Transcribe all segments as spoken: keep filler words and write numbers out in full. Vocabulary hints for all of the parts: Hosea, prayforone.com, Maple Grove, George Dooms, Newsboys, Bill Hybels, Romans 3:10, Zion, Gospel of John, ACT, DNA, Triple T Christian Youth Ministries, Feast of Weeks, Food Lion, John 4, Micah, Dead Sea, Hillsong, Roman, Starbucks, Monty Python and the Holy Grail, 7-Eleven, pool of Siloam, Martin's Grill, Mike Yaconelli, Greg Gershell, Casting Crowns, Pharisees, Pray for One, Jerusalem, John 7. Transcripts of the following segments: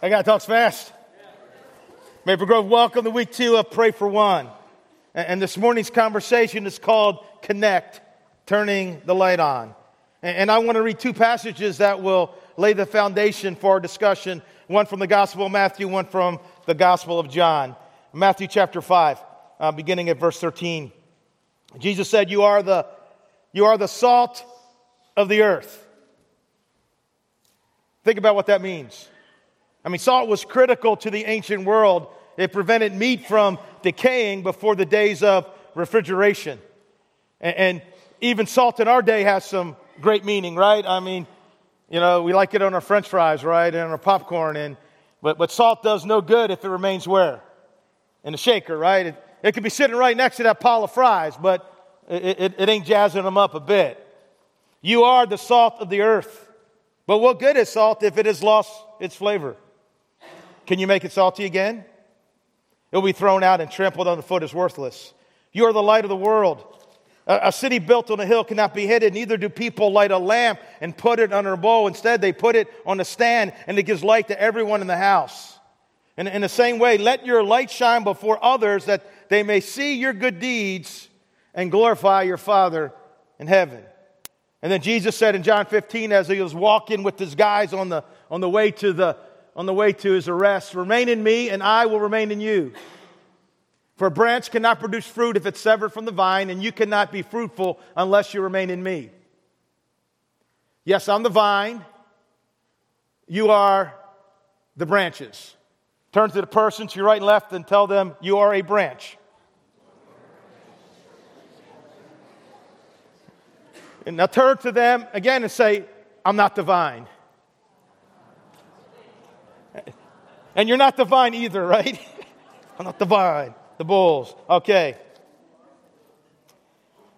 That guy talks fast. Maple Grove, welcome to week two of Pray for One. And this morning's conversation is called Connect, Turning the Light On. And I want to read two passages that will lay the foundation for our discussion. One from the Gospel of Matthew, one from the Gospel of John. Matthew chapter five, uh, beginning at verse thirteen. Jesus said, you are the, you are the salt of the earth. Think about what that means. I mean, salt was critical to the ancient world. It prevented meat from decaying before the days of refrigeration. And, and even salt in our day has some great meaning, right? I mean, you know, we like it on our French fries, right, and on our popcorn. And but, but salt does no good if it remains where? In the shaker, right? It, it could be sitting right next to that pile of fries, but it, it, it ain't jazzing them up a bit. You are the salt of the earth. But what good is salt if it has lost its flavor? Can you make it salty again? It will be thrown out and trampled on the foot as worthless. You are the light of the world. A, a city built on a hill cannot be hidden. Neither do people light a lamp and put it under a bowl. Instead, they put it on a stand, and it gives light to everyone in the house. And in the same way, let your light shine before others, that they may see your good deeds and glorify your Father in heaven. And then Jesus said in John fifteen, as he was walking with his guys on the on the way to the on the way to his arrest, remain in me, and I will remain in you. For a branch cannot produce fruit if it's severed from the vine, and you cannot be fruitful unless you remain in me. Yes, I'm the vine. You are the branches. Turn to the person to your right and left and tell them, you are a branch. And now turn to them again and say, I'm not the vine. And you're not the vine either, right? I'm not the vine. The bulls. Okay.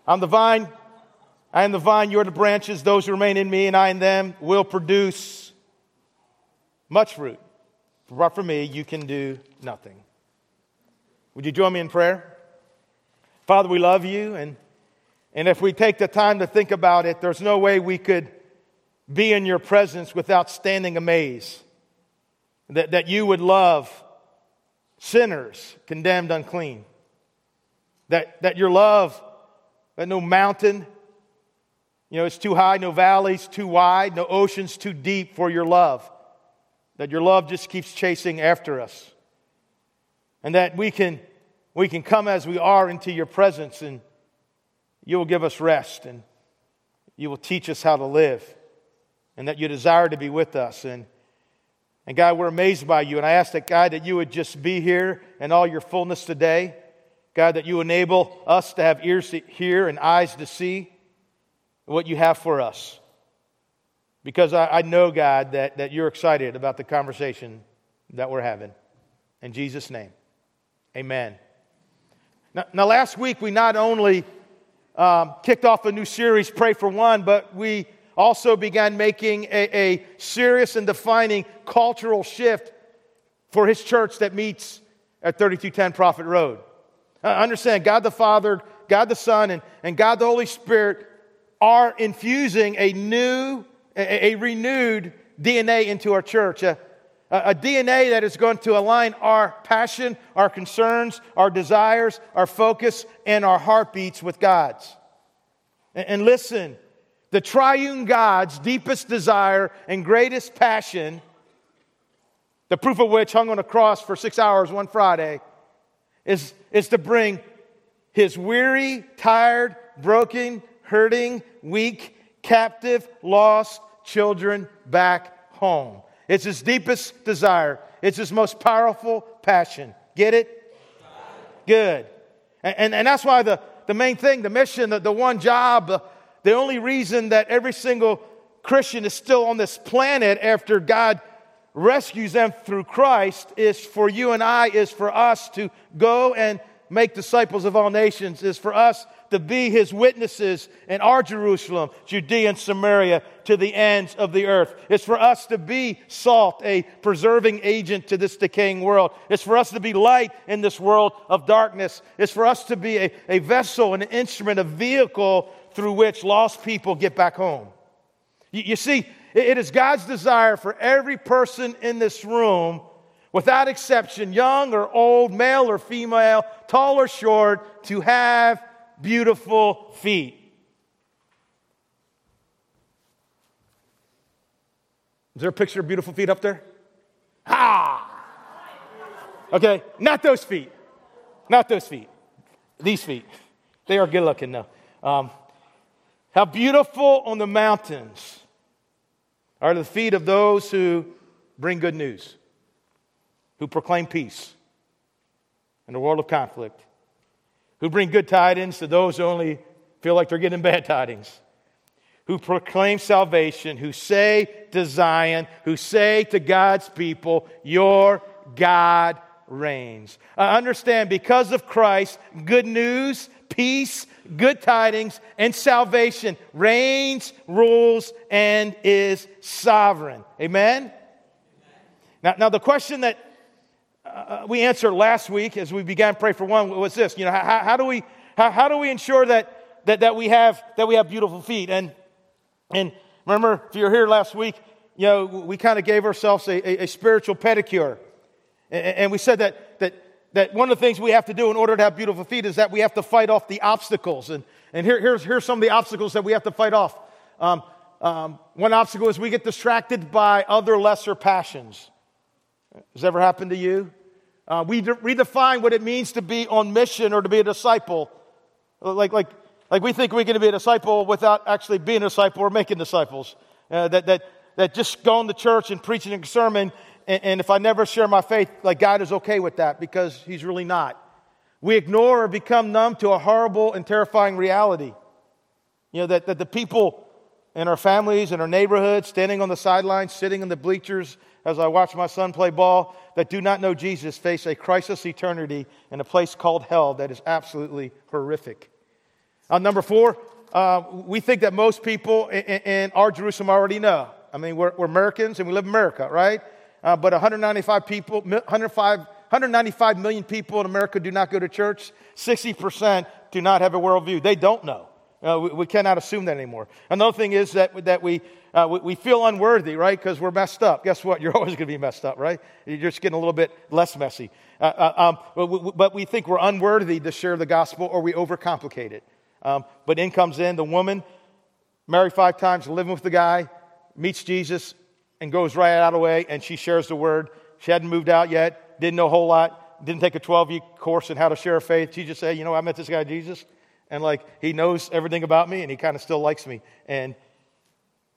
I'm the vine. I am the vine. You are the branches. Those who remain in me and I in them will produce much fruit. Apart from me, you can do nothing. Would you join me in prayer? Father, we love you, and And if we take the time to think about it, there's no way we could be in your presence without standing amazed that, that you would love sinners condemned unclean, that, that your love, that no mountain, you know, it's too high, no valleys too wide, no oceans too deep for your love, that your love just keeps chasing after us, and that we can, we can come as we are into your presence, and you will give us rest, and you will teach us how to live, and that you desire to be with us. And, and God, we're amazed by you. And I ask that, God, that you would just be here in all your fullness today. God, that you enable us to have ears to hear and eyes to see what you have for us. Because I, I know, God, that, that you're excited about the conversation that we're having. In Jesus' name, amen. Now, now last week we not only... Um, kicked off a new series, Pray for One, but we also began making a, a serious and defining cultural shift for his church that meets at thirty-two ten Prophet Road. Uh, understand, God the Father, God the Son, and, and God the Holy Spirit are infusing a new, a, a renewed D N A into our church, a, a D N A that is going to align our passion, our concerns, our desires, our focus, and our heartbeats with God's. And listen, the triune God's deepest desire and greatest passion, the proof of which hung on a cross for six hours one Friday, is, is to bring his weary, tired, broken, hurting, weak, captive, lost children back home. It's his deepest desire. It's his most powerful passion. Get it? Good. And, and, and that's why the, the main thing, the mission, the, the one job, the, the only reason that every single Christian is still on this planet after God rescues them through Christ is for you and I, is for us to go and make disciples of all nations, is for us to be his witnesses in our Jerusalem, Judea, and Samaria, to the ends of the earth. It's for us to be salt, a preserving agent to this decaying world. It's for us to be light in this world of darkness. It's for us to be a, a vessel, an instrument, a vehicle through which lost people get back home. You, you see, It is God's desire for every person in this room, without exception, young or old, male or female, tall or short, to have beautiful feet. Is there a picture of beautiful feet up there? Ah! Okay, not those feet. Not those feet. These feet. They are good looking, though. Um, how beautiful on the mountains are the feet of those who bring good news, who proclaim peace in a world of conflict, who bring good tidings to those who only feel like they're getting bad tidings, who proclaim salvation, who say to Zion, who say to God's people, your God reigns. I understand because of Christ, good news, peace, good tidings, and salvation reigns, rules, and is sovereign. Amen? Amen. Now, now, the question that uh, we answered last week as we began Pray for One was this: you know, how, how do we how, how do we ensure that that that we have that we have beautiful feet? And and remember, if you were here last week, you know, we kind of gave ourselves a, a, a spiritual pedicure. And we said that, that that one of the things we have to do in order to have beautiful feet is that we have to fight off the obstacles. And, and here, here's, here's some of the obstacles that we have to fight off. Um, um, one obstacle is we get distracted by other lesser passions. Has that ever happened to you? Uh, we de- redefine what it means to be on mission or to be a disciple. Like, like, like we think we're going to be a disciple without actually being a disciple or making disciples. Uh, that, that, that just going to church and preaching a sermon, and if I never share my faith, like, God is okay with that because he's really not. We ignore or become numb to a horrible and terrifying reality. You know, that, that the people in our families, in our neighborhoods, standing on the sidelines, sitting in the bleachers as I watch my son play ball, that do not know Jesus face a crisis eternity in a place called hell that is absolutely horrific. Uh, number four, uh, we think that most people in, in our Jerusalem already know. I mean, we're, we're Americans and we live in America, right? Uh, but one hundred ninety-five people, one hundred five, one hundred ninety-five million people in America do not go to church. sixty percent do not have a worldview. They don't know. Uh, we, we cannot assume that anymore. Another thing is that that we uh, we, we feel unworthy, right? Because we're messed up. Guess what? You're always going to be messed up, right? You're just getting a little bit less messy. Uh, uh, um, but, we, but we think we're unworthy to share the gospel, or we overcomplicate it. Um, but in comes in the woman, married five times, living with the guy, meets Jesus, and goes right out of the way, and she shares the word. She hadn't moved out yet, didn't know a whole lot, didn't take a twelve-week course in how to share her faith. She just said, you know, I met this guy, Jesus, and, like, he knows everything about me, and he kind of still likes me, and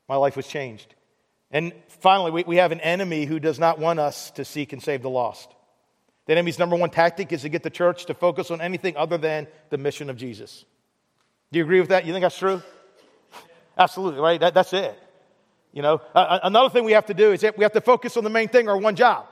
my life was changed. And finally, we, we have an enemy who does not want us to seek and save the lost. The enemy's number one tactic is to get the church to focus on anything other than the mission of Jesus. Do you agree with that? You think that's true? Absolutely, right? That, that's it. You know, uh, another thing we have to do is that we have to focus on the main thing, or one job.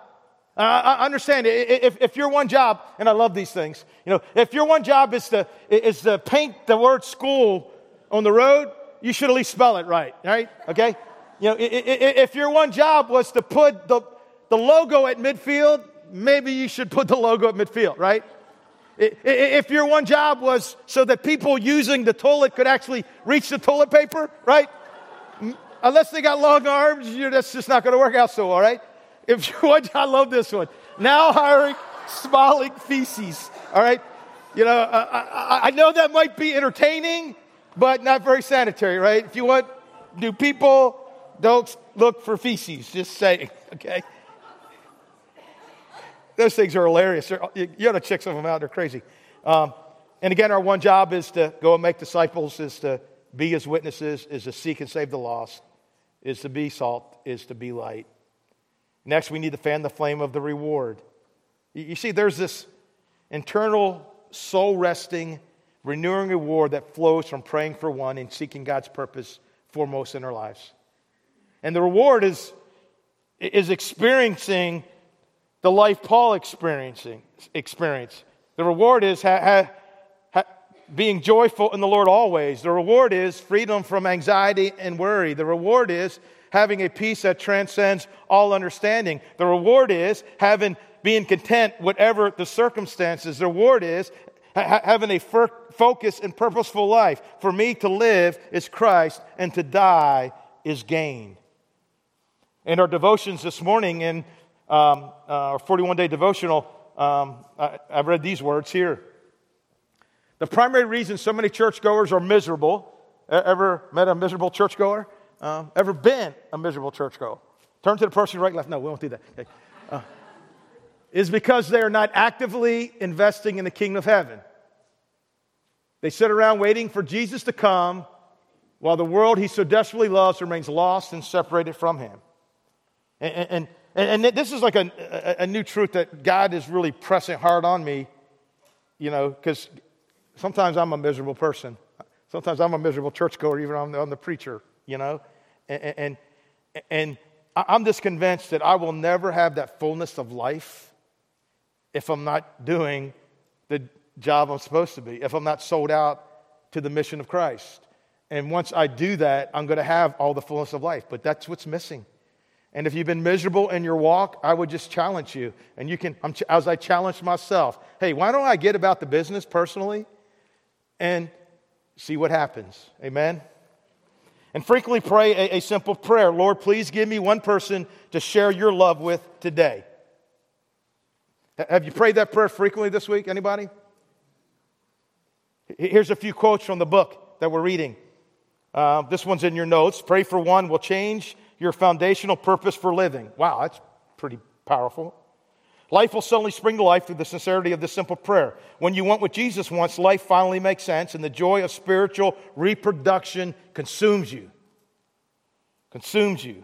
Uh, I understand if if your one job, and I love these things. You know, if your one job is to is to paint the word "school" on the road, you should at least spell it right, right? Okay. You know, if your one job was to put the the logo at midfield, maybe you should put the logo at midfield, right? If your one job was so that people using the toilet could actually reach the toilet paper, right? Unless they got long arms, you're, that's just not going to work out so well, right? If you want, I love this one. Now hiring smiling feces, all right? You know, I, I, I know that might be entertaining, but not very sanitary, right? If you want, do people, don't look for feces, just saying, okay? Those things are hilarious. They're, you ought to check some of them out. They're crazy. Um, and again, our one job is to go and make disciples, is to be as witnesses, is to seek and save the lost, is to be salt, is to be light. Next, we need to fan the flame of the reward. You see, there's this internal, soul-resting, renewing reward that flows from praying for one and seeking God's purpose foremost in our lives. And the reward is, is experiencing the life Paul experiencing experienced. The reward is ha, ha, ha, being joyful in the Lord always. The reward is freedom from anxiety and worry. The reward is having a peace that transcends all understanding. The reward is having being content whatever the circumstances. The reward is ha- having a f- focused and purposeful life. For me to live is Christ, and to die is gain. And our devotions this morning in um, uh, our forty-one day devotional, um, I, I've read these words here. The primary reason so many churchgoers are miserable, ever met a miserable churchgoer? Um, ever been a miserable churchgoer? Turn to the person right, left. No, we won't do that. Okay. Uh, is because they are not actively investing in the kingdom of heaven. They sit around waiting for Jesus to come while the world he so desperately loves remains lost and separated from him. And, and, and this is like a, a, a new truth that God is really pressing hard on me, you know, because sometimes I'm a miserable person. Sometimes I'm a miserable churchgoer, even I'm the, I'm the preacher, you know. And, and, and I'm just convinced that I will never have that fullness of life if I'm not doing the job I'm supposed to be, if I'm not sold out to the mission of Christ. And once I do that, I'm going to have all the fullness of life. But that's what's missing. And if you've been miserable in your walk, I would just challenge you. And you can, I'm, as I challenge myself, hey, why don't I get about the business personally and see what happens? Amen? And frequently pray a, a simple prayer. Lord, please give me one person to share your love with today. Have you prayed that prayer frequently this week? Anybody? Here's a few quotes from the book that we're reading. Uh, this one's in your notes. Pray for One will change your foundational purpose for living. Wow, that's pretty powerful. Life will suddenly spring to life through the sincerity of this simple prayer. When you want what Jesus wants, life finally makes sense, and the joy of spiritual reproduction consumes you. Consumes you.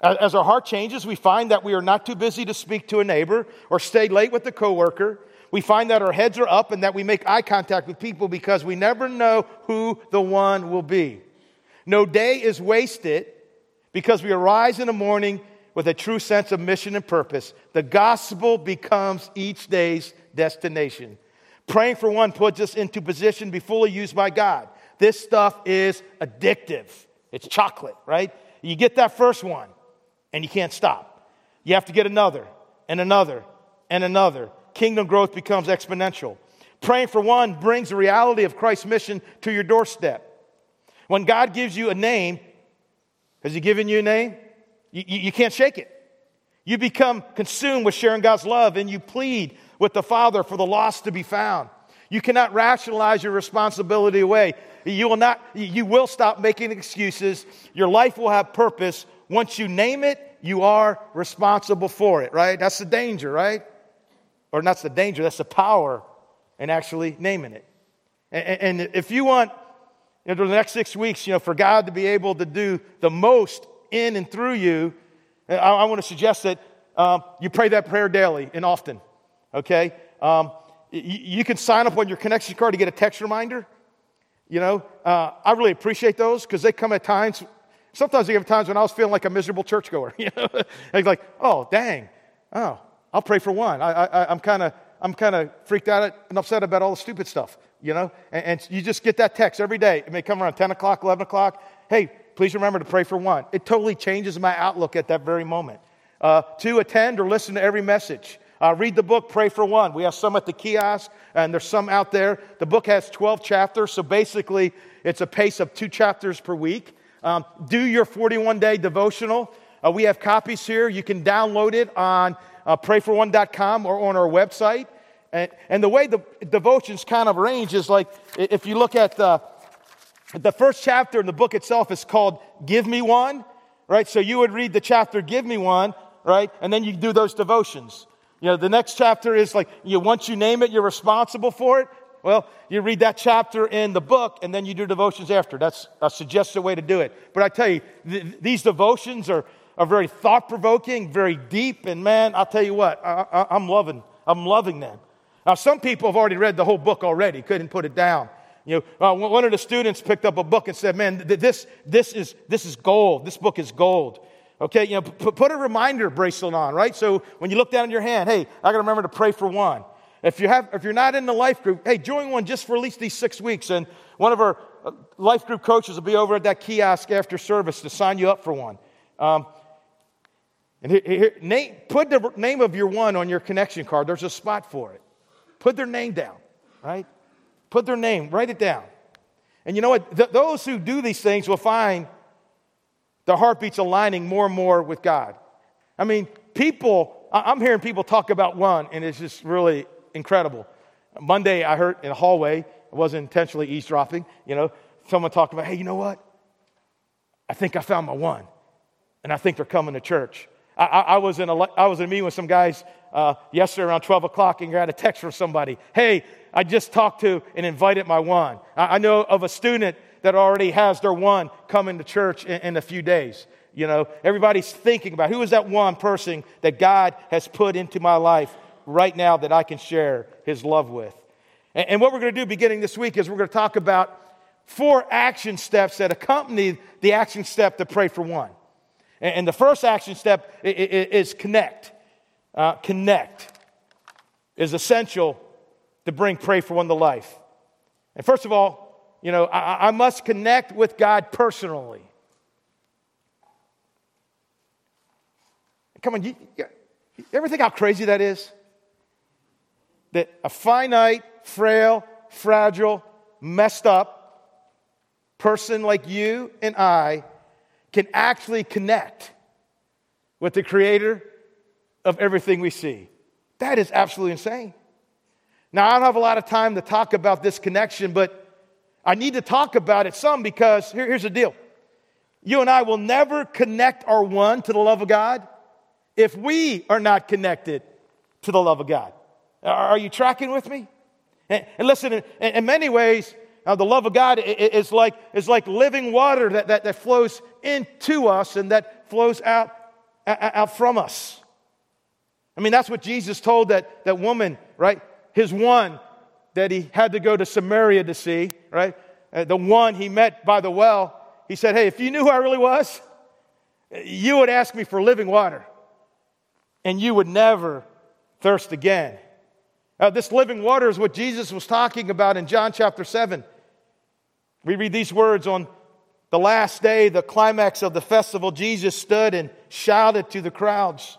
As our heart changes, we find that we are not too busy to speak to a neighbor or stay late with a coworker. We find that our heads are up and that we make eye contact with people because we never know who the one will be. No day is wasted because we arise in the morning with a true sense of mission and purpose. The gospel becomes each day's destination. Praying for One puts us into position to be fully used by God. This stuff is addictive. It's chocolate, right? You get that first one and you can't stop. You have to get another and another and another. Kingdom growth becomes exponential. Praying for One brings the reality of Christ's mission to your doorstep. When God gives you a name, has He given you a name? You, you, you can't shake it. You become consumed with sharing God's love and you plead with the Father for the lost to be found. You cannot rationalize your responsibility away. You will not. You will stop making excuses. Your life will have purpose. Once you name it, you are responsible for it, right? That's the danger, right? Or not the danger, that's the power in actually naming it. And, and if you want, you know, the next six weeks, you know, for God to be able to do the most in and through you, I, I want to suggest that um, you pray that prayer daily and often, okay? Um, you, you can sign up on your connection card to get a text reminder. You know, uh, I really appreciate those because they come at times, sometimes they come at times when I was feeling like a miserable churchgoer, you know? It's like, oh, dang, oh. I'll pray for one. I, I, I'm kind of I'm kind of freaked out and upset about all the stupid stuff, you know? And, and you just get that text every day. It may come around ten o'clock, eleven o'clock. Hey, please remember to pray for one. It totally changes my outlook at that very moment. Uh, to attend or listen to every message. Uh, read the book, Pray for One. We have some at the kiosk, and there's some out there. The book has twelve chapters, so basically it's a pace of two chapters per week. Um, do your forty-one day devotional. Uh, we have copies here. You can download it on uh, pray for one dot com or on our website. And, and the way the devotions kind of arrange is like, if you look at the, the first chapter in the book itself is called Give Me One, right? So you would read the chapter Give Me One, right? And then you do those devotions. You know, the next chapter is like, you once you name it, you're responsible for it. Well, you read that chapter in the book, and then you do devotions after. That's a suggested way to do it. But I tell you, th- these devotions are... are very thought-provoking, very deep, and man, I'll tell you what, I, I, I'm loving, I'm loving them. Now, some people have already read the whole book already, couldn't put it down. You know, uh, one of the students picked up a book and said, "Man, th- this, this is, this is gold. This book is gold." Okay, you know, p- put a reminder bracelet on, right? So when you look down in your hand, hey, I got to remember to pray for one. If you have, if you're not in the life group, hey, join one just for at least these six weeks, and one of our life group coaches will be over at that kiosk after service to sign you up for one. Um, And here, here, name, put the name of your one on your connection card. There's a spot for it. Put their name down, right? Put their name, write it down. And you know what? Th- those who do these things will find the heartbeats aligning more and more with God. I mean, people, I'm hearing people talk about one, and it's just really incredible. Monday, I heard in a hallway, I wasn't intentionally eavesdropping, you know, someone talked about, hey, you know what? I think I found my one, and I think they're coming to church. I, I, I, was, in a, I was in a meeting with some guys uh, yesterday around twelve o'clock, and got a text from somebody, hey, I just talked to and invited my one. I, I know of a student that already has their one coming to church in, in a few days. You know, everybody's thinking about who is that one person that God has put into my life right now that I can share his love with. And, and what we're going to do beginning this week is we're going to talk about four action steps that accompany the action step to pray for one. And, and the first action step is connect. Uh, connect is essential to bring Pray for One to life. And first of all, you know, I, I must connect with God personally. Come on, you, you ever think how crazy that is? That a finite, frail, fragile, messed up person like you and I can actually connect with the creator of everything we see. That is absolutely insane. Now, I don't have a lot of time to talk about this connection, but I need to talk about it some because here, here's the deal. You and I will never connect our one to the love of God if we are not connected to the love of God. Are you tracking with me? And, and listen, in, in many ways, uh, the love of God is like, is like living water that, that, that flows into us and that flows out, out from us. I mean, that's what Jesus told that, that woman, right? His one that he had to go to Samaria to see, right? The one he met by the well, he said, hey, if you knew who I really was, you would ask me for living water, and you would never thirst again. Now, this living water is what Jesus was talking about in John chapter seven. We read these words, on the last day, the climax of the festival, Jesus stood and shouted to the crowds,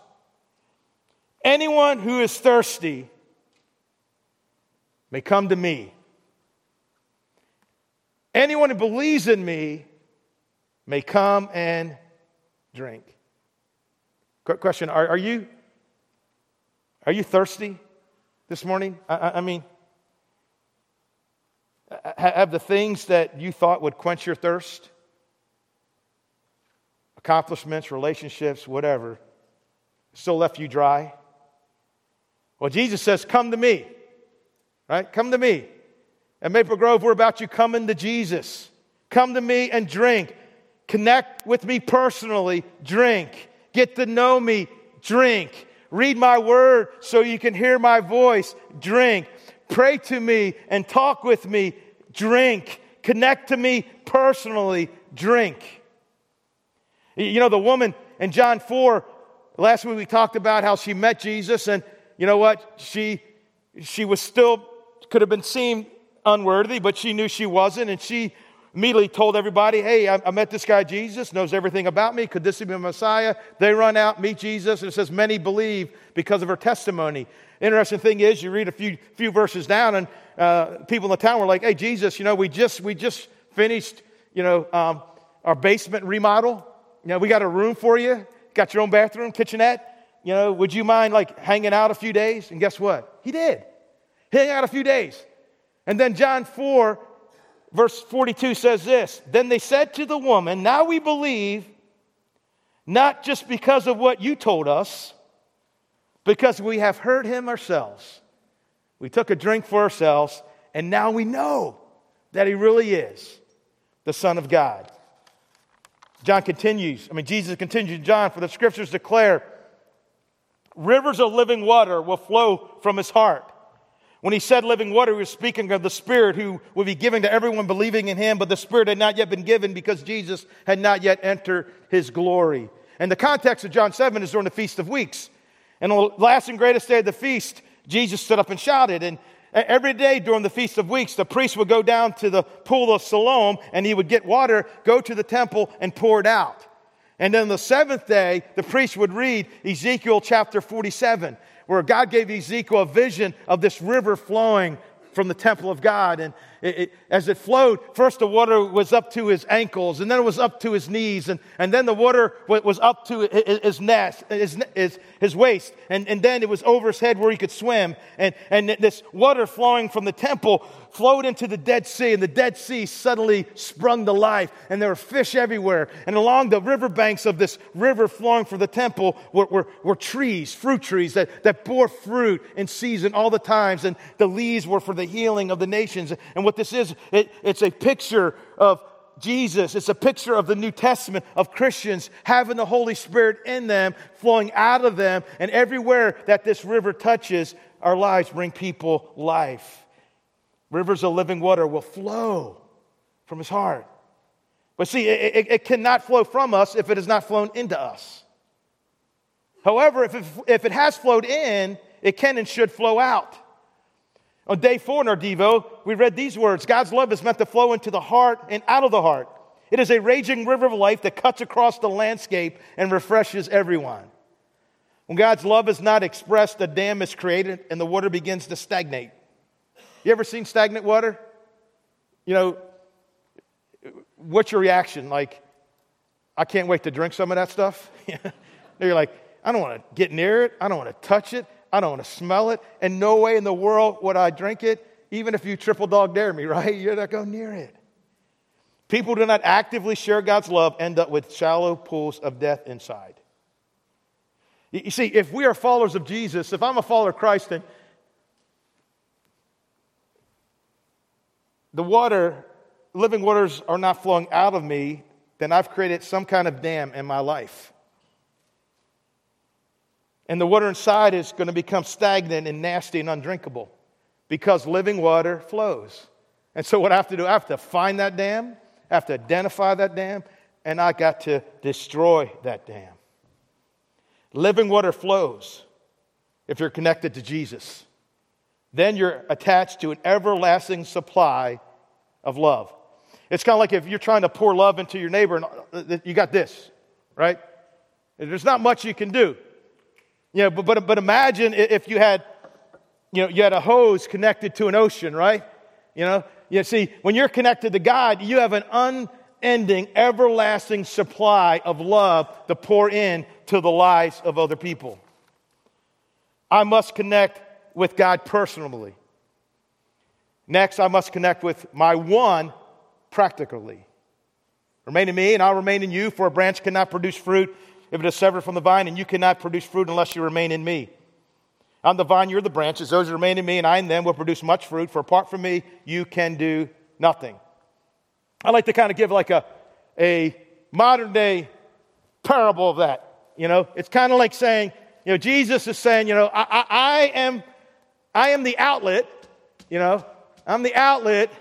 anyone who is thirsty may come to me. Anyone who believes in me may come and drink. Quick question, are, are you are you thirsty this morning? I, I mean, have the things that you thought would quench your thirst, accomplishments, relationships, whatever, still left you dry? Well, Jesus says, come to me. Right? Come to me. At Maple Grove, we're about you coming to Jesus. Come to me and drink. Connect with me personally. Drink. Get to know me. Drink. Read my word so you can hear my voice. Drink. Pray to me and talk with me. Drink. Connect to me personally. Drink. You know, the woman in John four, last week we talked about how she met Jesus, and you know what? She She was still, could have been seen unworthy, but she knew she wasn't. And she immediately told everybody, hey, I, I met this guy Jesus, knows everything about me. Could this be the Messiah? They run out, meet Jesus. And it says many believe because of her testimony. Interesting thing is, you read a few few verses down, and uh, people in the town were like, hey, Jesus, you know, we just we just finished, you know, um, our basement remodel. You know, we got a room for you. Got your own bathroom, kitchenette. You know, would you mind like hanging out a few days? And guess what? He did. He hung out a few days. And then John four, verse forty-two says this. Then they said to the woman, now we believe, not just because of what you told us, because we have heard him ourselves. We took a drink for ourselves, and now we know that he really is the Son of God. John continues. I mean, Jesus continues in John, for the scriptures declare, rivers of living water will flow from his heart. When he said living water, he was speaking of the Spirit who would be given to everyone believing in him, but the Spirit had not yet been given because Jesus had not yet entered his glory. And the context of John seven is during the Feast of Weeks. And on the last and greatest day of the feast, Jesus stood up and shouted. And every day during the Feast of Weeks, the priest would go down to the pool of Siloam, and he would get water, go to the temple, and pour it out. And then the seventh day, the priest would read Ezekiel chapter forty-seven, where God gave Ezekiel a vision of this river flowing from the temple of God. And, It, it, as it flowed, first the water was up to his ankles, and then it was up to his knees, and, and then the water was up to his nest, his, his, his waist, and, and then it was over his head where he could swim. And, and this water flowing from the temple flowed into the Dead Sea, and the Dead Sea suddenly sprung to life, and there were fish everywhere. And along the riverbanks of this river flowing from the temple were, were, were trees, fruit trees that, that bore fruit in season all the times, and the leaves were for the healing of the nations. And what this is, it, it's a picture of Jesus. It's a picture of the New Testament, of Christians having the Holy Spirit in them, flowing out of them, and everywhere that this river touches, our lives bring people life. Rivers of living water will flow from his heart. But see, it, it, it cannot flow from us if it has not flown into us. However, if it, if it has flowed in, it can and should flow out. On day four in our Devo, we read these words: God's love is meant to flow into the heart and out of the heart. It is a raging river of life that cuts across the landscape and refreshes everyone. When God's love is not expressed, a dam is created and the water begins to stagnate. You ever seen stagnant water? You know, what's your reaction? Like, I can't wait to drink some of that stuff. You're like, I don't want to get near it. I don't want to touch it. I don't want to smell it. And no way in the world would I drink it, even if you triple dog dare me, right? You're not going near it. People who do not actively share God's love end up with shallow pools of death inside. You see, if we are followers of Jesus, if I'm a follower of Christ, then the water, living waters are not flowing out of me, then I've created some kind of dam in my life. And the water inside is going to become stagnant and nasty and undrinkable because living water flows. And so what I have to do, I have to find that dam, I have to identify that dam, and I got to destroy that dam. Living water flows if you're connected to Jesus. Then you're attached to an everlasting supply of love. It's kind of like if you're trying to pour love into your neighbor, and you got this, right? There's not much you can do, you know. But but, but imagine if you had, you know, you had a hose connected to an ocean, right? You know, you see, when you're connected to God, you have an unending, everlasting supply of love to pour in to the lives of other people. I must connect with God personally. Next, I must connect with my one practically. Remain in me, and I'll remain in you, for a branch cannot produce fruit if it is severed from the vine, and you cannot produce fruit unless you remain in me. I'm the vine, you're the branches. Those who remain in me, and I in them, will produce much fruit, for apart from me, you can do nothing. I like to kind of give like a, a modern-day parable of that. You know, it's kind of like saying, you know, Jesus is saying, you know, I, I, I am... I am the outlet, you know, I'm the outlet,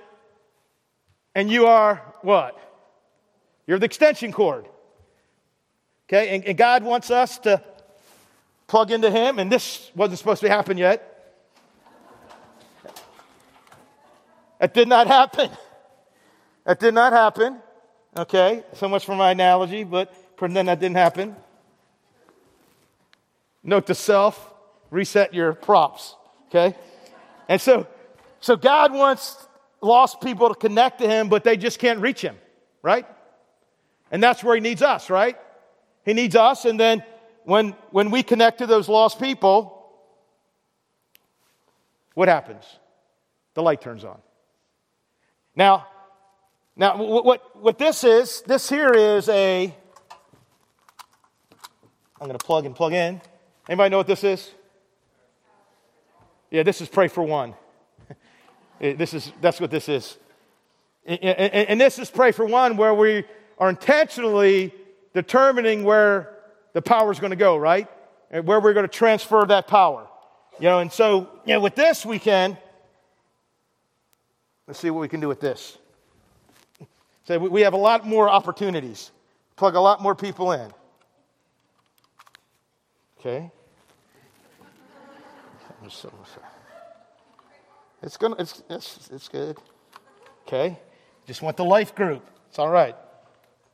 and you are what? You're the extension cord, okay? And, and God wants us to plug into him, and this wasn't supposed to happen yet. That did not happen. That did not happen, okay? So much for my analogy, but pretend that didn't happen. Note to self, reset your props. Okay? And so so God wants lost people to connect to him, but they just can't reach him, right? And that's where he needs us, right? He needs us, and then when when we connect to those lost people, what happens? The light turns on. Now, now what what, what this is, this here is a, I'm going to plug and plug in. Anybody know what this is? Yeah, this is Pray for One. This is that's what this is. And, and, and this is Pray for One, where we are intentionally determining where the power is going to go, right? And where we're going to transfer that power. You know, and so, you know, with this we can, let's see what we can do with this. So we have a lot more opportunities. Plug a lot more people in. Okay. So, so. It's gonna, it's, it's, it's good. Okay, just want the life group. It's all right.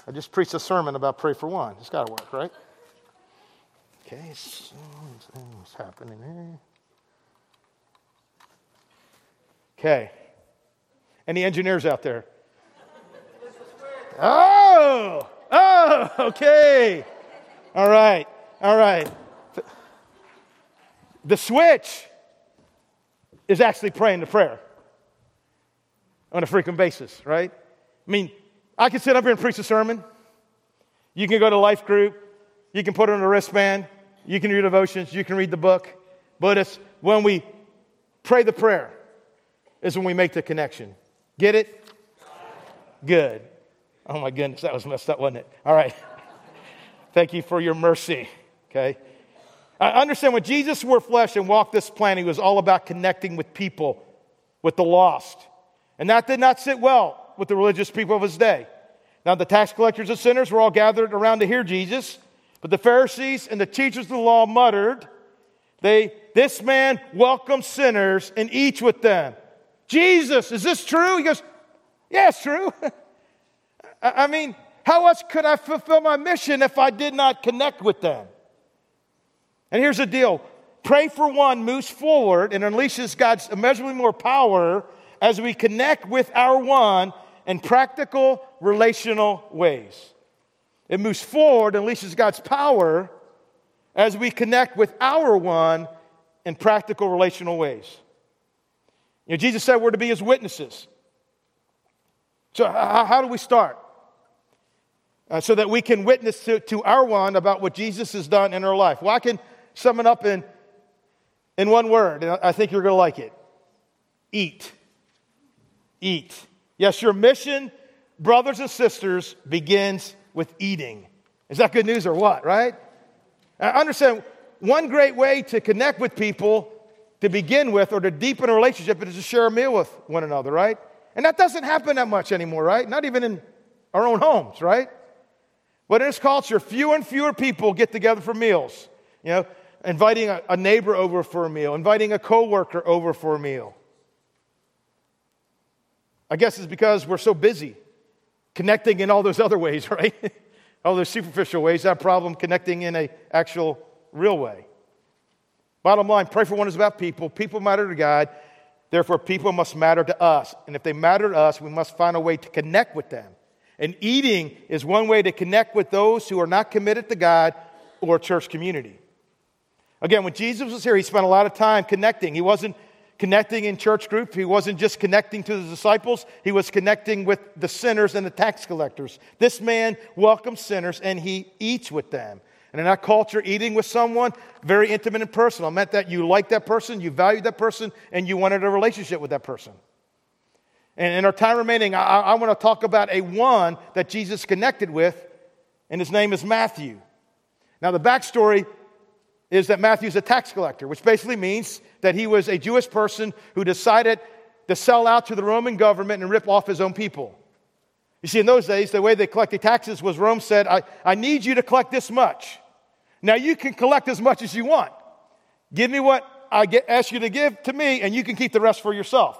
I just preached a sermon about Pray for One. It's got to work, right? Okay, so what's happening here? Okay, Any engineers out there? Oh, oh, okay. All right, all right. The switch is actually praying the prayer on a frequent basis, right? I mean, I can sit up here and preach a sermon. You can go to life group. You can put on a wristband. You can do devotions. You can read the book. But it's when we pray the prayer is when we make the connection. Get it? Good. Oh, my goodness, that was messed up, wasn't it? All right. Thank you for your mercy, okay? I understand when Jesus wore flesh and walked this planet, he was all about connecting with people, with the lost. And that did not sit well with the religious people of his day. Now, the tax collectors and sinners were all gathered around to hear Jesus, but the Pharisees and the teachers of the law muttered, "They, this man welcomes sinners and eats with them." Jesus, is this true? He goes, yeah, it's true. I mean, how else could I fulfill my mission if I did not connect with them? And here's the deal. Pray for One moves forward and unleashes God's immeasurably more power as we connect with our One in practical, relational ways. It moves forward and unleashes God's power as we connect with our One in practical, relational ways. You know, Jesus said we're to be His witnesses. So how, how do we start? Uh, so that we can witness to, to our One about what Jesus has done in our life. Well, I can sum it up in, in one word, and I think you're going to like it. Eat. Eat. Yes, your mission, brothers and sisters, begins with eating. Is that good news or what, right? I understand one great way to connect with people to begin with or to deepen a relationship is to share a meal with one another, right? And that doesn't happen that much anymore, right? Not even in our own homes, right? But in this culture, fewer and fewer people get together for meals. You know, inviting a, a neighbor over for a meal, inviting a coworker over for a meal. I guess it's because we're so busy connecting in all those other ways, right? All those superficial ways, that problem connecting in an actual real way. Bottom line, Pray for One is about people. People matter to God. Therefore, people must matter to us. And if they matter to us, we must find a way to connect with them. And eating is one way to connect with those who are not committed to God or church community. Again, when Jesus was here, he spent a lot of time connecting. He wasn't connecting in church groups. He wasn't just connecting to the disciples. He was connecting with the sinners and the tax collectors. This man welcomes sinners and he eats with them. And in our culture, eating with someone, very intimate and personal. It meant that you liked that person, you valued that person, and you wanted a relationship with that person. And in our time remaining, I, I want to talk about a one that Jesus connected with, and his name is Matthew. Now, the backstory is that Matthew's a tax collector, which basically means that he was a Jewish person who decided to sell out to the Roman government and rip off his own people. You see, in those days, the way they collected taxes was Rome said, I, I need you to collect this much. Now, you can collect as much as you want. Give me what I get, ask you to give to me, and you can keep the rest for yourself.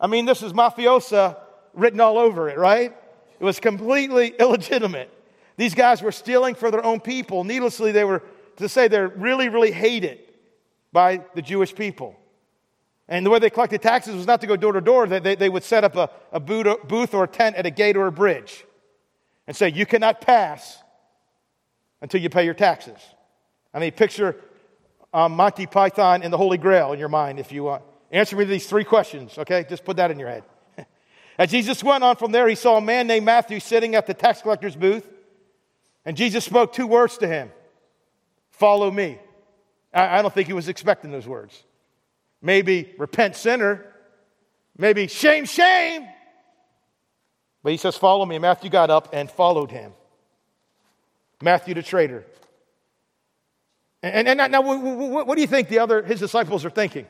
I mean, this is mafiosa written all over it, right? It was completely illegitimate. These guys were stealing for their own people. Needlessly, they were, to say they're really, really hated by the Jewish people. And the way they collected taxes was not to go door to door. They, they, they would set up a, a booth or a tent at a gate or a bridge and say, you cannot pass until you pay your taxes. I mean, picture um, Monty Python and the Holy Grail in your mind if you want. Answer me these three questions, okay? Just put that in your head. As Jesus went on from there, he saw a man named Matthew sitting at the tax collector's booth. And Jesus spoke two words to him. Follow me. I, I don't think he was expecting those words. Maybe repent, sinner. Maybe shame, shame. But he says, follow me. Matthew got up and followed him. Matthew the traitor. And, and, and now, what, what do you think the other, his disciples are thinking?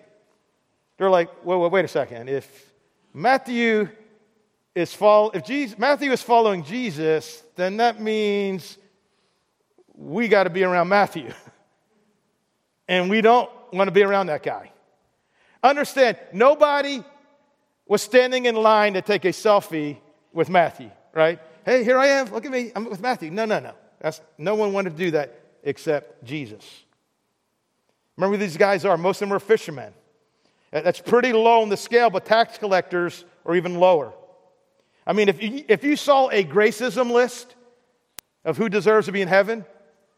They're like, whoa, whoa, wait a second. If Matthew is follow, if Jesus, Matthew is following Jesus, then that means we got to be around Matthew. And we don't want to be around that guy. Understand, nobody was standing in line to take a selfie with Matthew, right? Hey, here I am. Look at me. I'm with Matthew. No, no, no. That's, no one wanted to do that except Jesus. Remember who these guys are. Most of them were fishermen. That's pretty low on the scale, but tax collectors are even lower. I mean, if you, if you saw a gracism list of who deserves to be in heaven,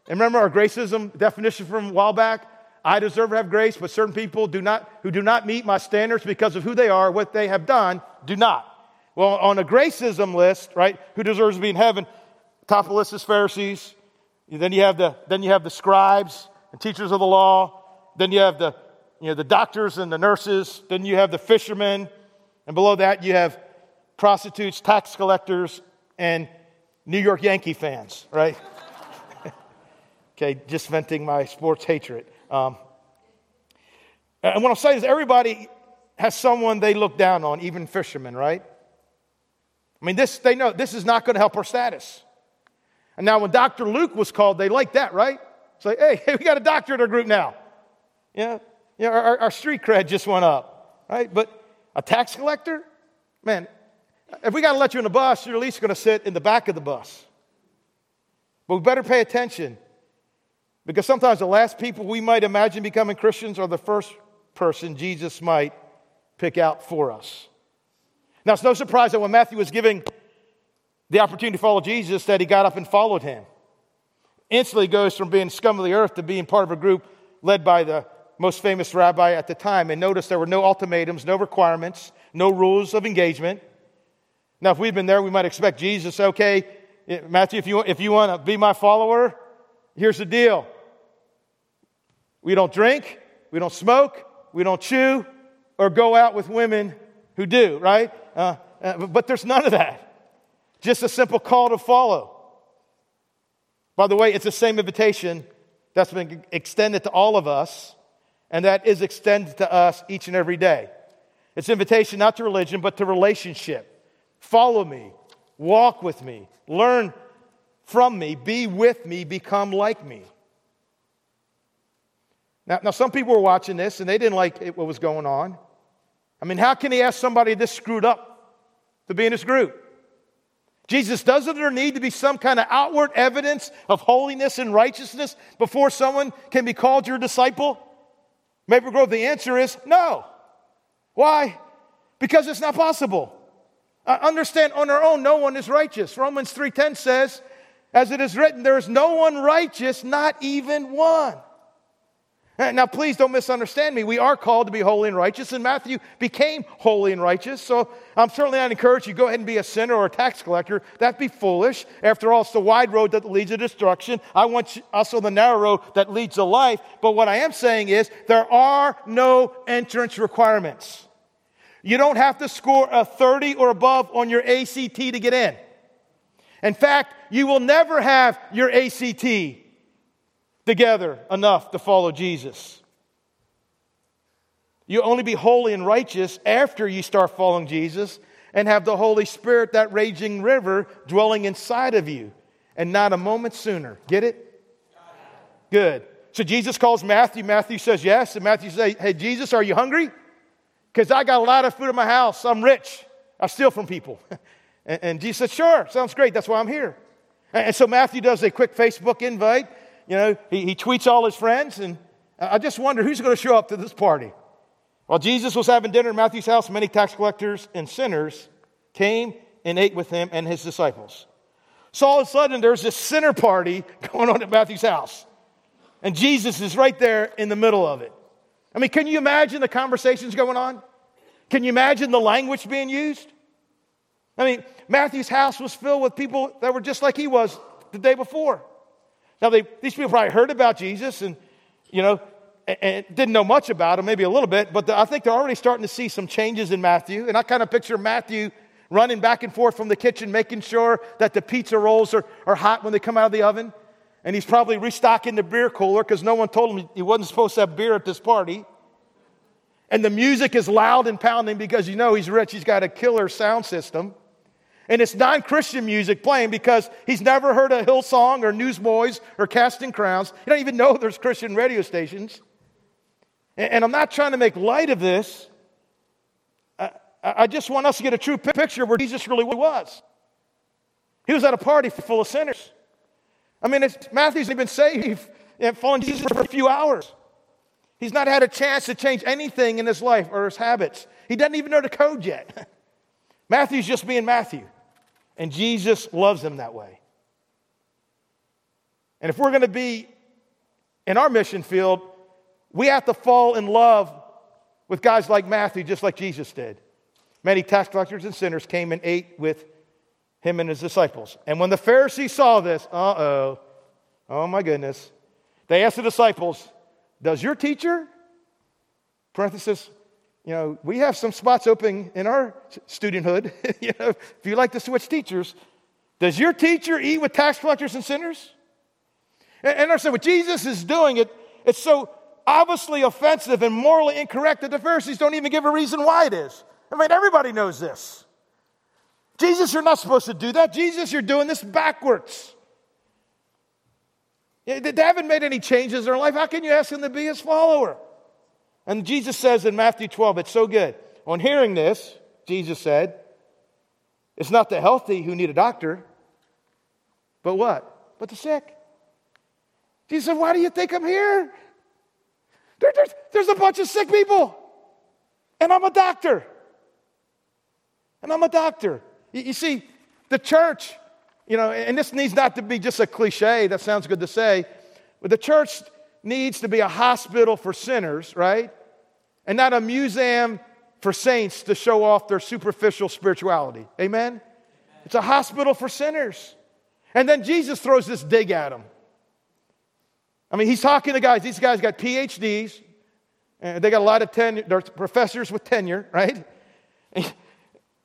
and remember our gracism definition from a while back, I deserve to have grace, but certain people do not who do not meet my standards because of who they are, what they have done, do not. Well, on a gracism list, right, who deserves to be in heaven, top of the list is Pharisees. Then you have the then you have the scribes and teachers of the law. Then you have the you know the doctors and the nurses. Then you have the fishermen, and below that you have prostitutes, tax collectors, and New York Yankee fans. Right? Okay, just venting my sports hatred. Um, and what I'm saying is, everybody has someone they look down on, even fishermen. Right? I mean, this they know this is not going to help our status. And now when Doctor Luke was called, they liked that, right? It's like, hey, hey, we got a doctor in our group now. Yeah, yeah, our, our street cred just went up, right? But a tax collector? Man, if we got to let you in the bus, you're at least going to sit in the back of the bus. But we better pay attention, because sometimes the last people we might imagine becoming Christians are the first person Jesus might pick out for us. Now, it's no surprise that when Matthew was giving the opportunity to follow Jesus, that he got up and followed him. Instantly goes from being scum of the earth to being part of a group led by the most famous rabbi at the time. And notice there were no ultimatums, no requirements, no rules of engagement. Now, if we'd been there, we might expect Jesus, okay, Matthew, if you, if you want to be my follower, here's the deal. We don't drink, we don't smoke, we don't chew, or go out with women who do, right? Uh, uh, but there's none of that. Just a simple call to follow. By the way, it's the same invitation that's been extended to all of us, and that is extended to us each and every day. It's invitation not to religion, but to relationship. Follow me, walk with me, learn from me, be with me, become like me. Now, now some people were watching this, and they didn't like it, what was going on. I mean, how can he ask somebody this screwed up to be in his group? Jesus, doesn't there need to be some kind of outward evidence of holiness and righteousness before someone can be called your disciple? Maple Grove, the answer is no. Why? Because it's not possible. I understand, on our own, no one is righteous. Romans three ten says, as it is written, there is no one righteous, not even one. Now, please don't misunderstand me. We are called to be holy and righteous, and Matthew became holy and righteous. So I'm certainly not encouraged you to go ahead and be a sinner or a tax collector. That'd be foolish. After all, it's the wide road that leads to destruction. I want us on the narrow road that leads to life. But what I am saying is there are no entrance requirements. You don't have to score a thirty or above on your A C T to get in. In fact, you will never have your A C T together enough to follow Jesus. You only be holy and righteous after you start following Jesus and have the Holy Spirit, that raging river, dwelling inside of you, and not a moment sooner. Get it? Good. So Jesus calls Matthew. Matthew says yes, and Matthew says, hey, Jesus, are you hungry? Because I got a lot of food in my house. I'm rich. I steal from people. and, and Jesus says, sure, sounds great. That's why I'm here. And, and so Matthew does a quick Facebook invite. You know, he, he tweets all his friends, and I just wonder who's going to show up to this party. While Jesus was having dinner in Matthew's house, many tax collectors and sinners came and ate with him and his disciples. So all of a sudden, there's this sinner party going on at Matthew's house, and Jesus is right there in the middle of it. I mean, can you imagine the conversations going on? Can you imagine the language being used? I mean, Matthew's house was filled with people that were just like he was the day before. Now, they, these people probably heard about Jesus and, you know, and, and didn't know much about him, maybe a little bit, but the, I think they're already starting to see some changes in Matthew. And I kind of picture Matthew running back and forth from the kitchen, making sure that the pizza rolls are, are hot when they come out of the oven. And he's probably restocking the beer cooler because no one told him he wasn't supposed to have beer at this party. And the music is loud and pounding because, you know, he's rich. He's got a killer sound system. And it's non-Christian music playing because he's never heard of Hillsong or Newsboys or Casting Crowns. You don't even know there's Christian radio stations. And I'm not trying to make light of this. I just want us to get a true picture of where Jesus really was. He was at a party full of sinners. I mean, it's, Matthew's been saved and following Jesus for a few hours. He's not had a chance to change anything in his life or his habits. He doesn't even know the code yet. Matthew's just being Matthew. And Jesus loves him that way. And if we're going to be in our mission field, we have to fall in love with guys like Matthew, just like Jesus did. Many tax collectors and sinners came and ate with him and his disciples. And when the Pharisees saw this, uh-oh, oh my goodness, they asked the disciples, does your teacher, parenthesis, you know, we have some spots open in our studenthood, you know, if you like to switch teachers, does your teacher eat with tax collectors and sinners? And, and I said, what Jesus is doing, it, it's so obviously offensive and morally incorrect that the Pharisees don't even give a reason why it is. I mean, everybody knows this. Jesus, you're not supposed to do that. Jesus, you're doing this backwards. They haven't made any changes in their life. How can you ask them to be his follower? And Jesus says in Matthew twelve, it's so good. On hearing this, Jesus said, it's not the healthy who need a doctor, but what? But the sick. Jesus said, why do you think I'm here? There, there's, there's a bunch of sick people, and I'm a doctor. And I'm a doctor. You, you see, the church, you know, and this needs not to be just a cliche. That sounds good to say. But the church needs to be a hospital for sinners, right? And not a museum for saints to show off their superficial spirituality. Amen? Amen. It's a hospital for sinners. And then Jesus throws this dig at them. I mean, he's talking to guys. These guys got P H Ds. And they got a lot of tenure. They're professors with tenure, right?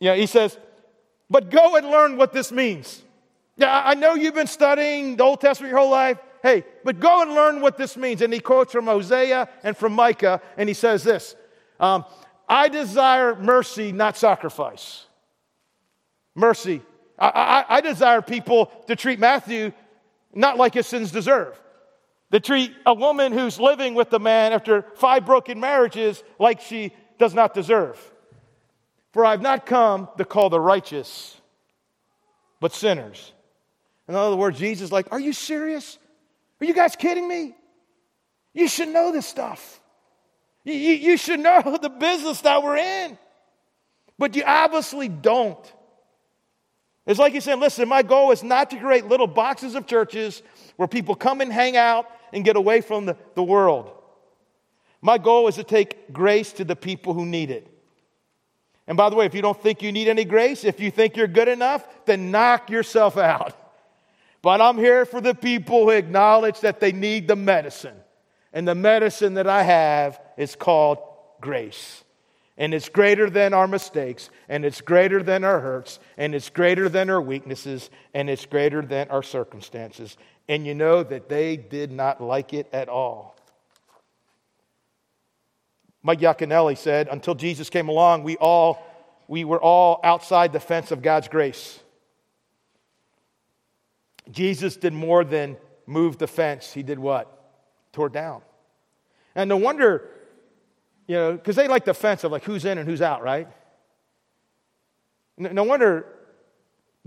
Yeah, he says, but go and learn what this means. Yeah, I know you've been studying the Old Testament your whole life. Hey, but go and learn what this means. And he quotes from Hosea and from Micah, and he says this, um, I desire mercy, not sacrifice. Mercy. I, I, I desire people to treat Matthew not like his sins deserve. To treat a woman who's living with a man after five broken marriages like she does not deserve. For I have not come to call the righteous, but sinners. In other words, Jesus is like, are you serious? Are you guys kidding me? You should know this stuff. You, you, you should know the business that we're in. But you obviously don't. It's like he's saying, listen, my goal is not to create little boxes of churches where people come and hang out and get away from the, the world. My goal is to take grace to the people who need it. And by the way, if you don't think you need any grace, if you think you're good enough, then knock yourself out. But I'm here for the people who acknowledge that they need the medicine. And the medicine that I have is called grace. And it's greater than our mistakes, and it's greater than our hurts, and it's greater than our weaknesses, and it's greater than our circumstances. And you know that they did not like it at all. Mike Yaconelli said, until Jesus came along, we all, we were all outside the fence of God's grace. Jesus did more than move the fence. He did what? Tore down. And no wonder, you know, because they like the fence of like who's in and who's out, right? No wonder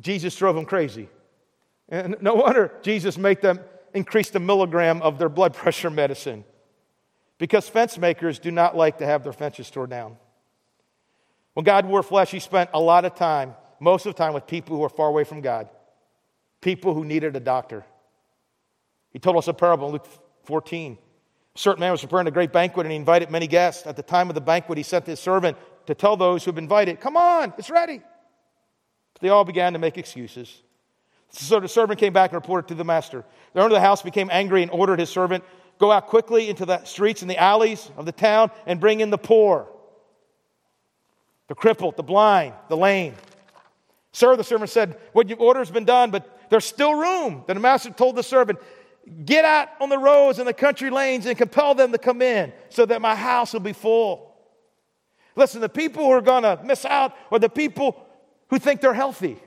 Jesus drove them crazy. And no wonder Jesus made them increase the milligram of their blood pressure medicine. Because fence makers do not like to have their fences torn down. When God wore flesh, he spent a lot of time, most of the time, with people who were far away from God. People who needed a doctor. He told us a parable in Luke fourteen. A certain man was preparing a great banquet and he invited many guests. At the time of the banquet, he sent his servant to tell those who had been invited, come on, it's ready. But they all began to make excuses. So the servant came back and reported to the master. The owner of the house became angry and ordered his servant, go out quickly into the streets and the alleys of the town and bring in the poor, the crippled, the blind, the lame. Sir, the servant said, what you've ordered has been done, but there's still room. Then the master told the servant, get out on the roads and the country lanes and compel them to come in so that my house will be full. Listen, the people who are going to miss out are the people who think they're healthy.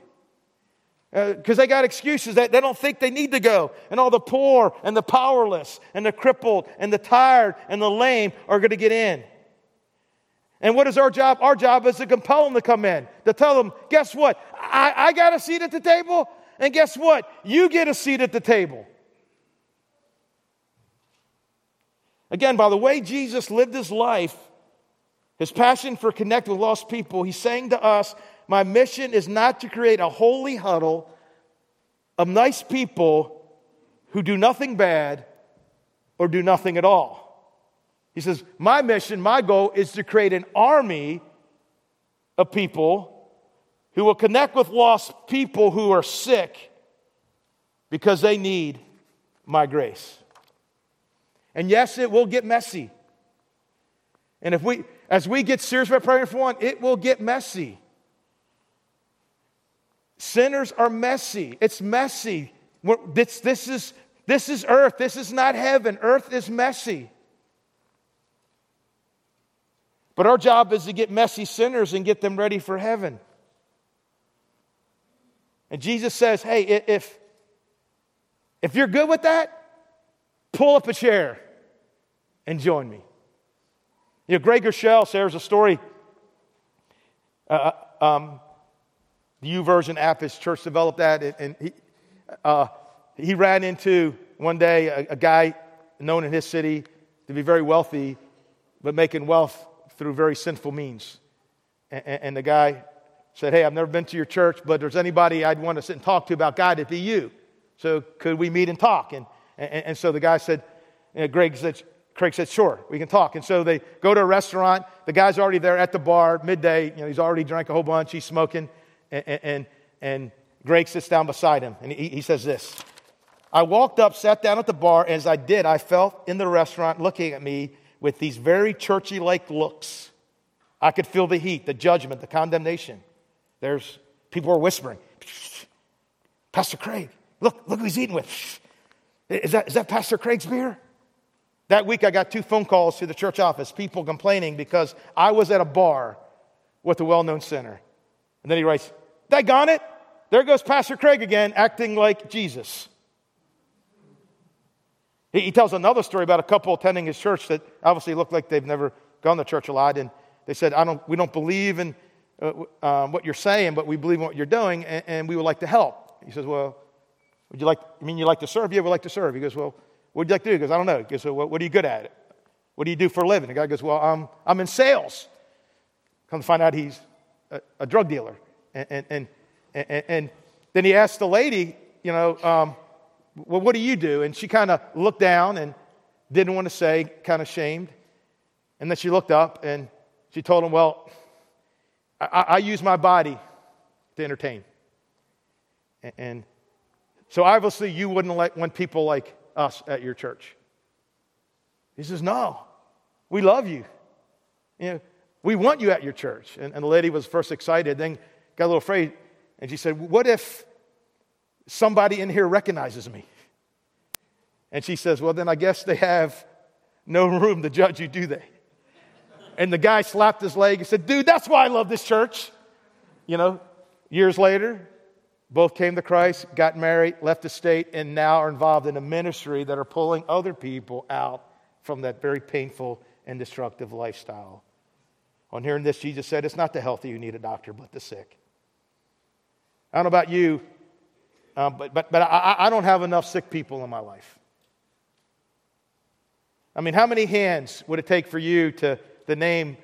Because uh, they got excuses. They, they don't think they need to go. And all the poor and the powerless and the crippled and the tired and the lame are going to get in. And what is our job? Our job is to compel them to come in. To tell them, guess what? I, I got a seat at the table. And guess what? You get a seat at the table. Again, by the way Jesus lived his life, his passion for connecting with lost people, he's saying to us, my mission is not to create a holy huddle of nice people who do nothing bad or do nothing at all. He says, my mission, my goal is to create an army of people who will connect with lost people who are sick because they need my grace. And yes, it will get messy. And if we, as we get serious about praying for one, it will get messy. Sinners are messy. It's messy. This, this, is, this is earth. This is not heaven. Earth is messy. But our job is to get messy sinners and get them ready for heaven. And Jesus says, hey, if, if you're good with that, pull up a chair and join me. You know, Greg Gershell shares a story. Uh, um, the YouVersion app, his church developed that. And, and he, uh, he ran into, one day, a, a guy known in his city to be very wealthy, but making wealth through very sinful means. And, and, and the guy said, hey, I've never been to your church, but there's anybody I'd want to sit and talk to about God, it'd be you. So could we meet and talk? And and, and so the guy said, you know, Greg said, Craig said, sure, we can talk. And so they go to a restaurant. The guy's already there at the bar, midday. You know, he's already drank a whole bunch. He's smoking. And and, and Greg sits down beside him. And he, he says this, I walked up, sat down at the bar. As I did, I felt in the restaurant looking at me with these very churchy-like looks. I could feel the heat, the judgment, the condemnation. There's people are whispering, Pastor Craig, look, look who he's eating with. Is that, is that Pastor Craig's beer? That week I got two phone calls to the church office, people complaining because I was at a bar with a well-known sinner. And then he writes, daggone it, there goes Pastor Craig again, acting like Jesus. He, he tells another story about a couple attending his church that obviously looked like they've never gone to church a lot. And they said, I don't, we don't believe in uh, um, what you're saying, but we believe in what you're doing, and, and we would like to help. He says, well, would you like, I mean, you like to serve? Yeah, we like to serve. He goes, well, what'd you like to do? He goes, I don't know. He goes, well, what, what are you good at? What do you do for a living? The guy goes, well, I'm, I'm in sales. Come to find out he's a, a drug dealer. And and, and and and then he asked the lady, you know, um, well, what do you do? And she kind of looked down and didn't want to say, kind of shamed. And then she looked up and she told him, well, I, I use my body to entertain. And, and so obviously you wouldn't let, want people like us at your church. He says, no, we love you. You know, we want you at your church. And, and the lady was first excited, then got a little afraid. And she said, what if somebody in here recognizes me? And she says, well, then I guess they have no room to judge you, do they? And the guy slapped his leg and said, dude, that's why I love this church. You know, years later, both came to Christ, got married, left the state, and now are involved in a ministry that are pulling other people out from that very painful and destructive lifestyle. On hearing this, Jesus said, it's not the healthy who need a doctor, but the sick. I don't know about you, uh, but, but, but I, I don't have enough sick people in my life. I mean, how many hands would it take for you to, to name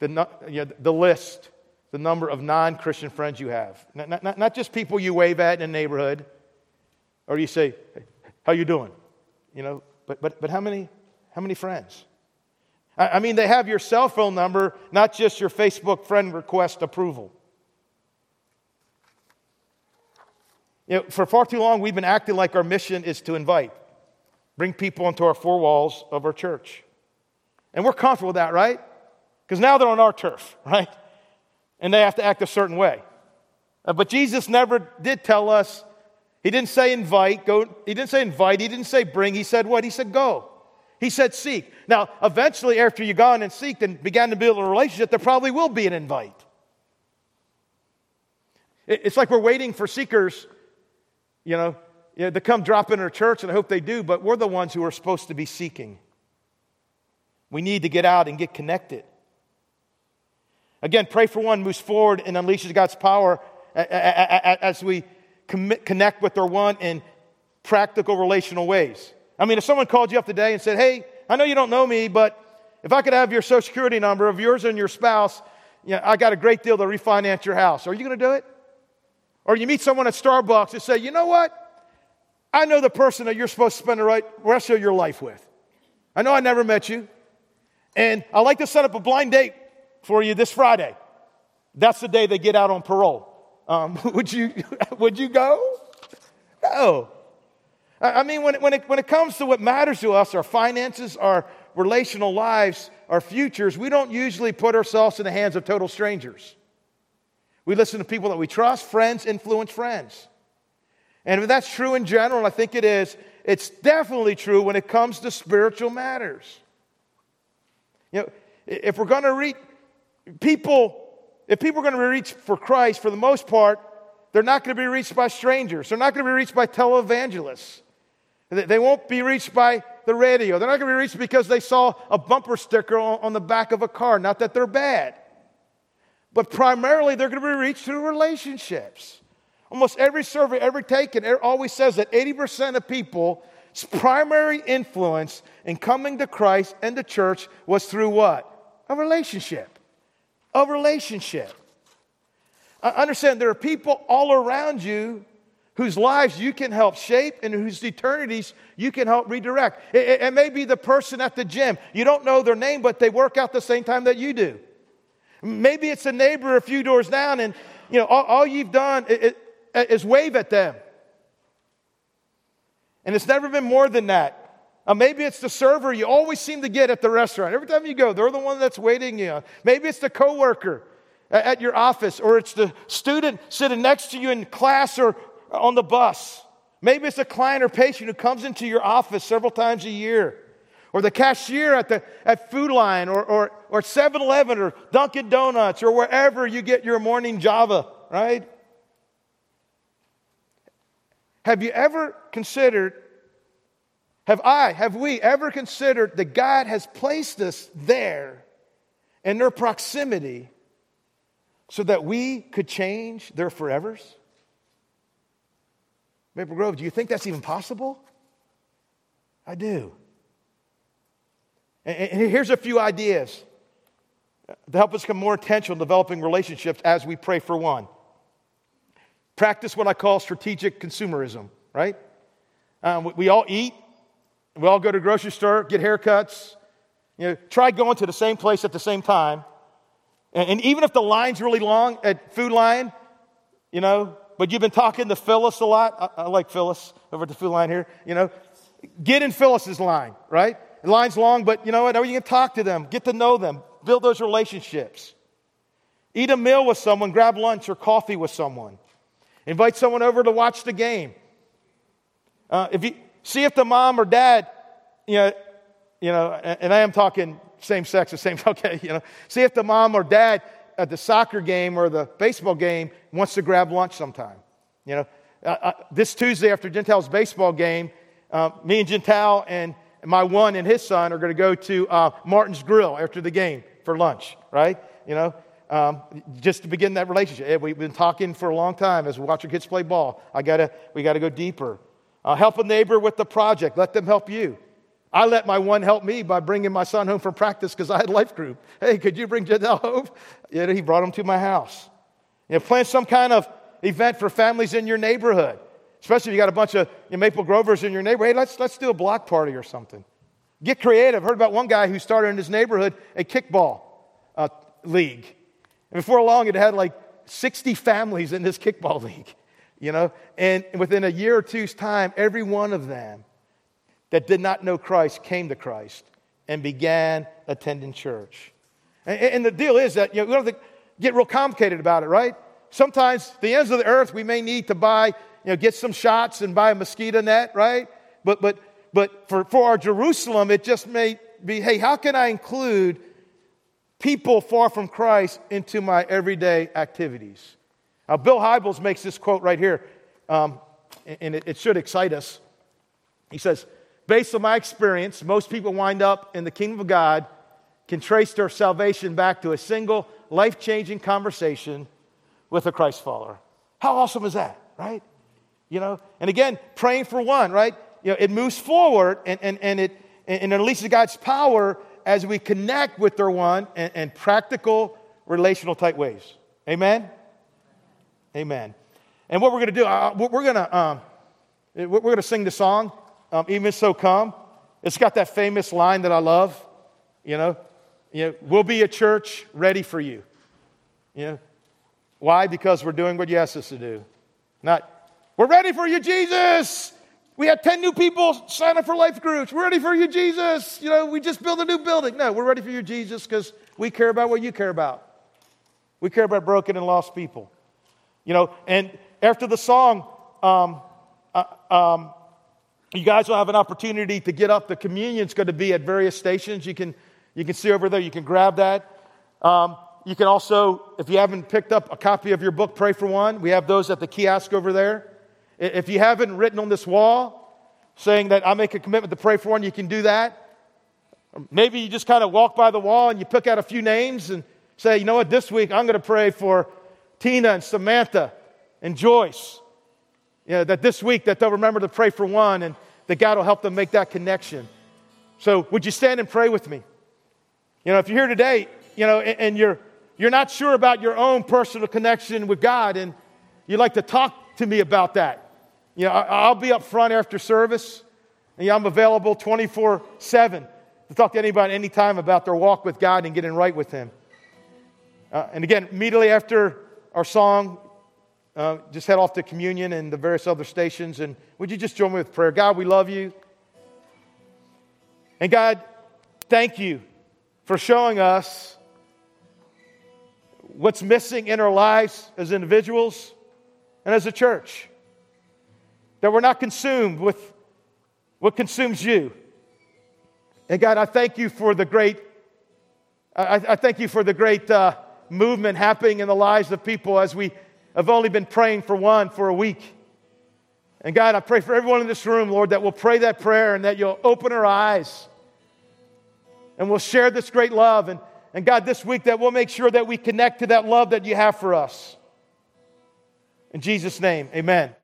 the, you know, the list, the number of non-Christian friends you have? Not, not, not just people you wave at in a neighborhood, or you say, hey, how you doing? You know, but but but how many how many friends? I, I mean, they have your cell phone number, not just your Facebook friend request approval. You know, for far too long we've been acting like our mission is to invite, bring people into our four walls of our church. And we're comfortable with that, right? Because now they're on our turf, right? And they have to act a certain way. Uh, but Jesus never did tell us, he didn't say invite, go, he didn't say invite, he didn't say bring, he said what? He said go. He said seek. Now, eventually after you've gone and seeked and began to build a relationship, there probably will be an invite. It, it's like we're waiting for seekers, you know, you know, to come drop in our church, and I hope they do, but we're the ones who are supposed to be seeking. We need to get out and get connected. Again, Pray for One moves forward and unleashes God's power as we connect with our one in practical relational ways. I mean, if someone called you up today and said, hey, I know you don't know me, but if I could have your Social Security number of yours and your spouse, you know, I got a great deal to refinance your house. Are you going to do it? Or you meet someone at Starbucks and say, you know what? I know the person that you're supposed to spend the rest of your life with. I know I never met you. And I'd like to set up a blind date for you this Friday. That's the day they get out on parole. Um, would you would you go? No. I mean, when it, when it, when it comes to what matters to us, our finances, our relational lives, our futures, we don't usually put ourselves in the hands of total strangers. We listen to people that we trust. Friends influence friends. And if that's true in general, I think it is, it's definitely true when it comes to spiritual matters. You know, if we're going to reach people, if people are going to reach for Christ, for the most part, they're not going to be reached by strangers. They're not going to be reached by televangelists. They won't be reached by the radio. They're not going to be reached because they saw a bumper sticker on the back of a car. Not that they're bad. But primarily, they're going to be reached through relationships. Almost every survey ever taken always says that eighty percent of people's primary influence in coming to Christ and the church was through what? A relationship. A relationship. I understand there are people all around you whose lives you can help shape and whose eternities you can help redirect. It, it, it may be the person at the gym. You don't know their name, but they work out the same time that you do. Maybe it's a neighbor a few doors down, and you know all, all you've done is, is wave at them. And it's never been more than that. Uh, maybe it's the server you always seem to get at the restaurant. Every time you go, they're the one that's waiting you on. Maybe it's the coworker at your office, or it's the student sitting next to you in class or on the bus. Maybe it's a client or patient who comes into your office several times a year, or the cashier at the at Food Lion, or or or seven eleven, or Dunkin' Donuts, or wherever you get your morning Java, right? Have you ever considered, have I, have we ever considered that God has placed us there in their proximity so that we could change their forevers? Maple Grove, do you think that's even possible? I do. And here's a few ideas to help us become more intentional in developing relationships as we pray for one. Practice what I call strategic consumerism, right? Um, we all eat. We all go to the grocery store, get haircuts. You know, try going to the same place at the same time. And, and even if the line's really long at Food Lion, you know, but you've been talking to Phyllis a lot. I, I like Phyllis over at the Food Lion here. You know, get in Phyllis's line, right? The line's long, but you know what? You can talk to them, get to know them, build those relationships. Eat a meal with someone, grab lunch or coffee with someone. Invite someone over to watch the game. Uh, if you... See if the mom or dad, you know, you know, and I am talking same sex or same, okay, you know. See if the mom or dad at the soccer game or the baseball game wants to grab lunch sometime. You know, uh, uh, this Tuesday after Gentile's baseball game, uh, me and Gentile and my one and his son are going to go to uh, Martin's Grill after the game for lunch, right? You know, um, just to begin that relationship. We've been talking for a long time as we watch our kids play ball. I gotta, we got to go deeper. Uh, help a neighbor with the project. Let them help you. I let my one help me by bringing my son home from practice because I had life group. Hey, could you bring Janelle home? Yeah, he brought him to my house. You know, plan some kind of event for families in your neighborhood, especially if you got a bunch of you know, Maple Grovers in your neighborhood. Hey, let's let's do a block party or something. Get creative. Heard about one guy who started in his neighborhood a kickball uh, league, and before long, it had like sixty families in this kickball league. You know, and within a year or two's time, every one of them that did not know Christ came to Christ and began attending church. And, and the deal is that, you know, we don't have to get real complicated about it, right? Sometimes the ends of the earth, we may need to buy, you know, get some shots and buy a mosquito net, right? But but but for, for our Jerusalem, it just may be, hey, how can I include people far from Christ into my everyday activities? Uh, Bill Hybels makes this quote right here, um, and it, it should excite us. He says, based on my experience, most people wind up in the kingdom of God can trace their salvation back to a single life-changing conversation with a Christ follower. How awesome is that, right? You know, and again, praying for one, right? You know, it moves forward, and and and it and unleashes God's power as we connect with their one in practical, relational type ways. Amen? Amen. And what we're going to do, uh, we're going to um, we're going to sing the song, um, Even So Come. It's got that famous line that I love, you know, you know, we'll be a church ready for you. You know, why? Because we're doing what you asked us to do. Not, we're ready for you, Jesus. We had ten new people sign up for life groups. We're ready for you, Jesus. You know, we just built a new building. No, we're ready for you, Jesus, because we care about what you care about. We care about broken and lost people. You know, and after the song, um, uh, um, you guys will have an opportunity to get up. The communion's going to be at various stations. You can you can see over there. You can grab that. Um, you can also, if you haven't picked up a copy of your book, Pray for One, we have those at the kiosk over there. If you haven't written on this wall saying that I make a commitment to pray for one, you can do that. Maybe you just kind of walk by the wall and you pick out a few names and say, you know what, this week I'm going to pray for Tina and Samantha and Joyce. You know, that this week that they'll remember to pray for one and that God will help them make that connection. So would you stand and pray with me? You know, if you're here today, you know, and, and you're you're not sure about your own personal connection with God and you'd like to talk to me about that. You know, I'll be up front after service, and I'm available twenty-four seven to talk to anybody anytime about their walk with God and getting right with Him. Uh, and again, immediately after our song, uh, just head off to communion and the various other stations, and would you just join me with prayer? God, we love you. And God, thank you for showing us what's missing in our lives as individuals and as a church. That we're not consumed with what consumes you. And God, I thank you for the great, I, I thank you for the great uh, movement happening in the lives of people as we have only been praying for one for a week. And God, I pray for everyone in this room, Lord, that we'll pray that prayer and that you'll open our eyes and we'll share this great love. And, and God, this week that we'll make sure that we connect to that love that you have for us. In Jesus' name, amen.